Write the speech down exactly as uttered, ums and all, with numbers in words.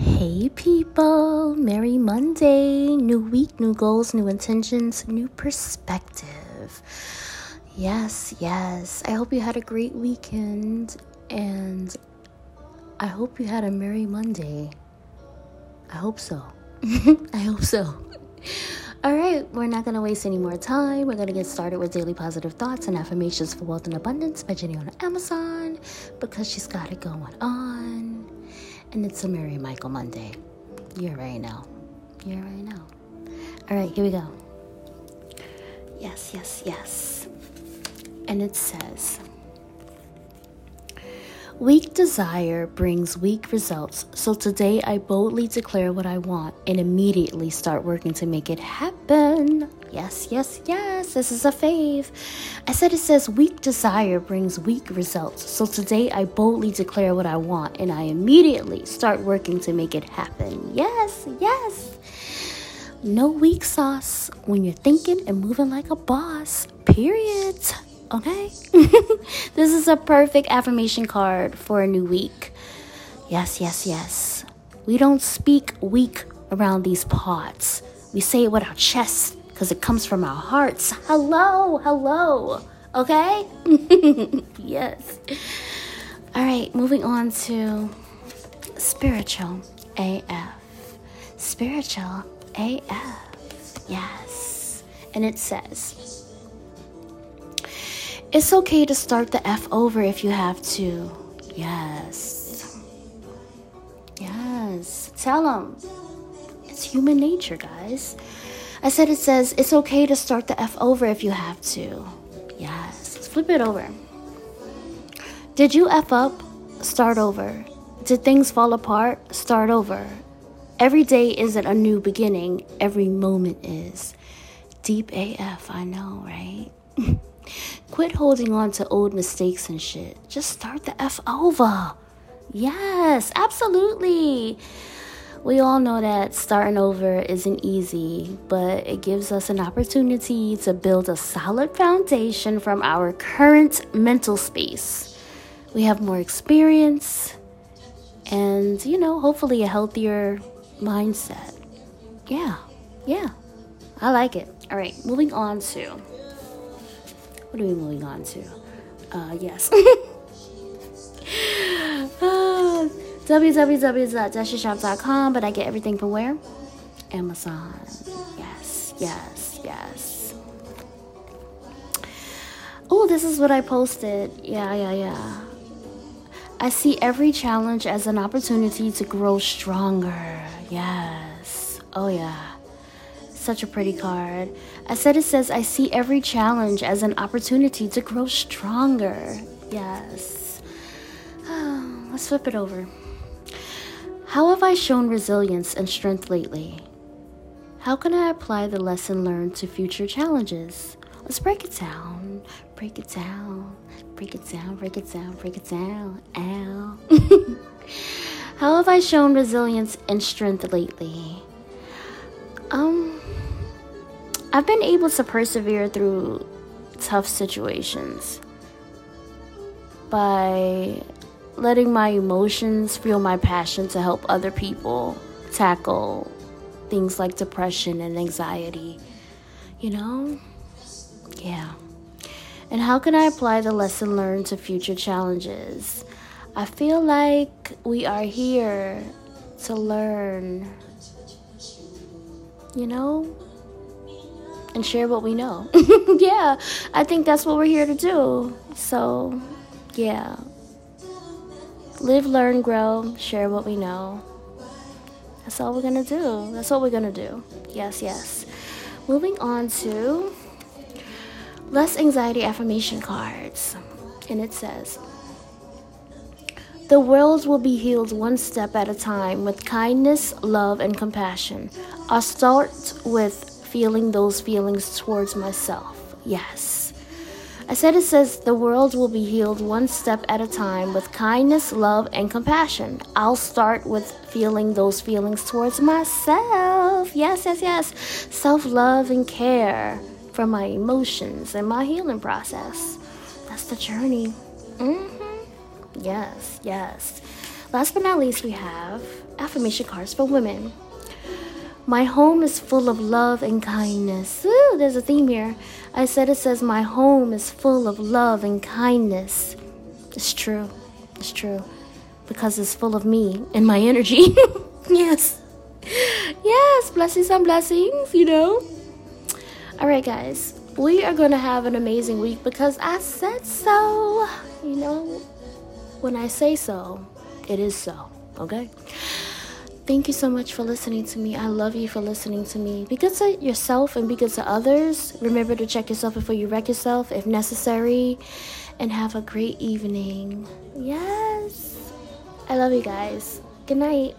Hey people, Merry Monday, new week, new goals, new intentions, new perspective. Yes, yes, I hope you had a great weekend and I hope you had a Merry Monday. I hope so. I hope so. All right, we're not going to waste any more time. We're going to get started with Daily Positive Thoughts and Affirmations for Wealth and Abundance by Jenny on Amazon because she's got it going on. And it's a Mary Michael Monday. You already know. You already know. All right, here we go. Yes, yes, yes. And it says, weak desire brings weak results. So today I boldly declare what I want and immediately start working to make it happen. Yes, yes, yes. This is a fave. I said it says weak desire brings weak results. So today I boldly declare what I want and I immediately start working to make it happen. Yes, yes. No weak sauce when you're thinking and moving like a boss. Period. Okay? This is a perfect affirmation card for a new week. Yes, yes, yes. We don't speak weak around these parts. We say it with our chest. Because it comes from our hearts. Hello, hello. Okay? Yes. All right, moving on to spiritual A F. Spiritual A F. Yes. And it says, it's okay to start the F over if you have to. Yes. Yes. Tell them. It's human nature, guys. I said it says, it's okay to start the F over if you have to. Yes. Let's flip it over. Did you F up? Start over. Did things fall apart? Start over. Every day isn't a new beginning. Every moment is. Deep A F, I know, right? Quit holding on to old mistakes and shit. Just start the F over. Yes, absolutely. We all know that starting over isn't easy, but it gives us an opportunity to build a solid foundation from our current mental space. We have more experience and, you know, hopefully a healthier mindset. Yeah, yeah, I like it. All right, moving on to, what are we moving on to? Uh, yes. w w w dot dashishop dot com, but I get everything from where? Amazon. Yes, yes, yes. Oh, this is what I posted. Yeah, yeah, yeah. I see every challenge as an opportunity to grow stronger. Yes. Oh, yeah. Such a pretty card. I said it says, I see every challenge as an opportunity to grow stronger. Yes. Oh, let's flip it over. How have I shown resilience and strength lately? How can I apply the lesson learned to future challenges? Let's break it down, break it down, break it down, break it down, break it down, ow. How have I shown resilience and strength lately? Um, I've been able to persevere through tough situations by letting my emotions fuel my passion to help other people tackle things like depression and anxiety, you know? Yeah. And how can I apply the lesson learned to future challenges? I feel like we are here to learn, you know? And share what we know. Yeah, I think that's what we're here to do. So, yeah. Live, learn, grow, share what we know. That's all we're going to do. That's what we're going to do. Yes, yes. Moving on to less anxiety affirmation cards. And it says, the world will be healed one step at a time with kindness, love, and compassion. I'll start with feeling those feelings towards myself. Yes. I said it says, the world will be healed one step at a time with kindness, love, and compassion. I'll start with feeling those feelings towards myself. Yes, yes, yes. Self-love and care for my emotions and my healing process. That's the journey. Mm-hmm. Yes, yes. Last but not least, we have affirmation cards for women. My home is full of love and kindness. Ooh, there's a theme here. I said it says my home is full of love and kindness. It's true. It's true. Because it's full of me and my energy. Yes. Yes, blessings on blessings, you know. All right, guys. We are going to have an amazing week because I said so. You know, when I say so, it is so. Okay? Thank you so much for listening to me. I love you for listening to me. Be good to yourself and be good to others. Remember to check yourself before you wreck yourself, if necessary. And have a great evening. Yes. I love you guys. Good night.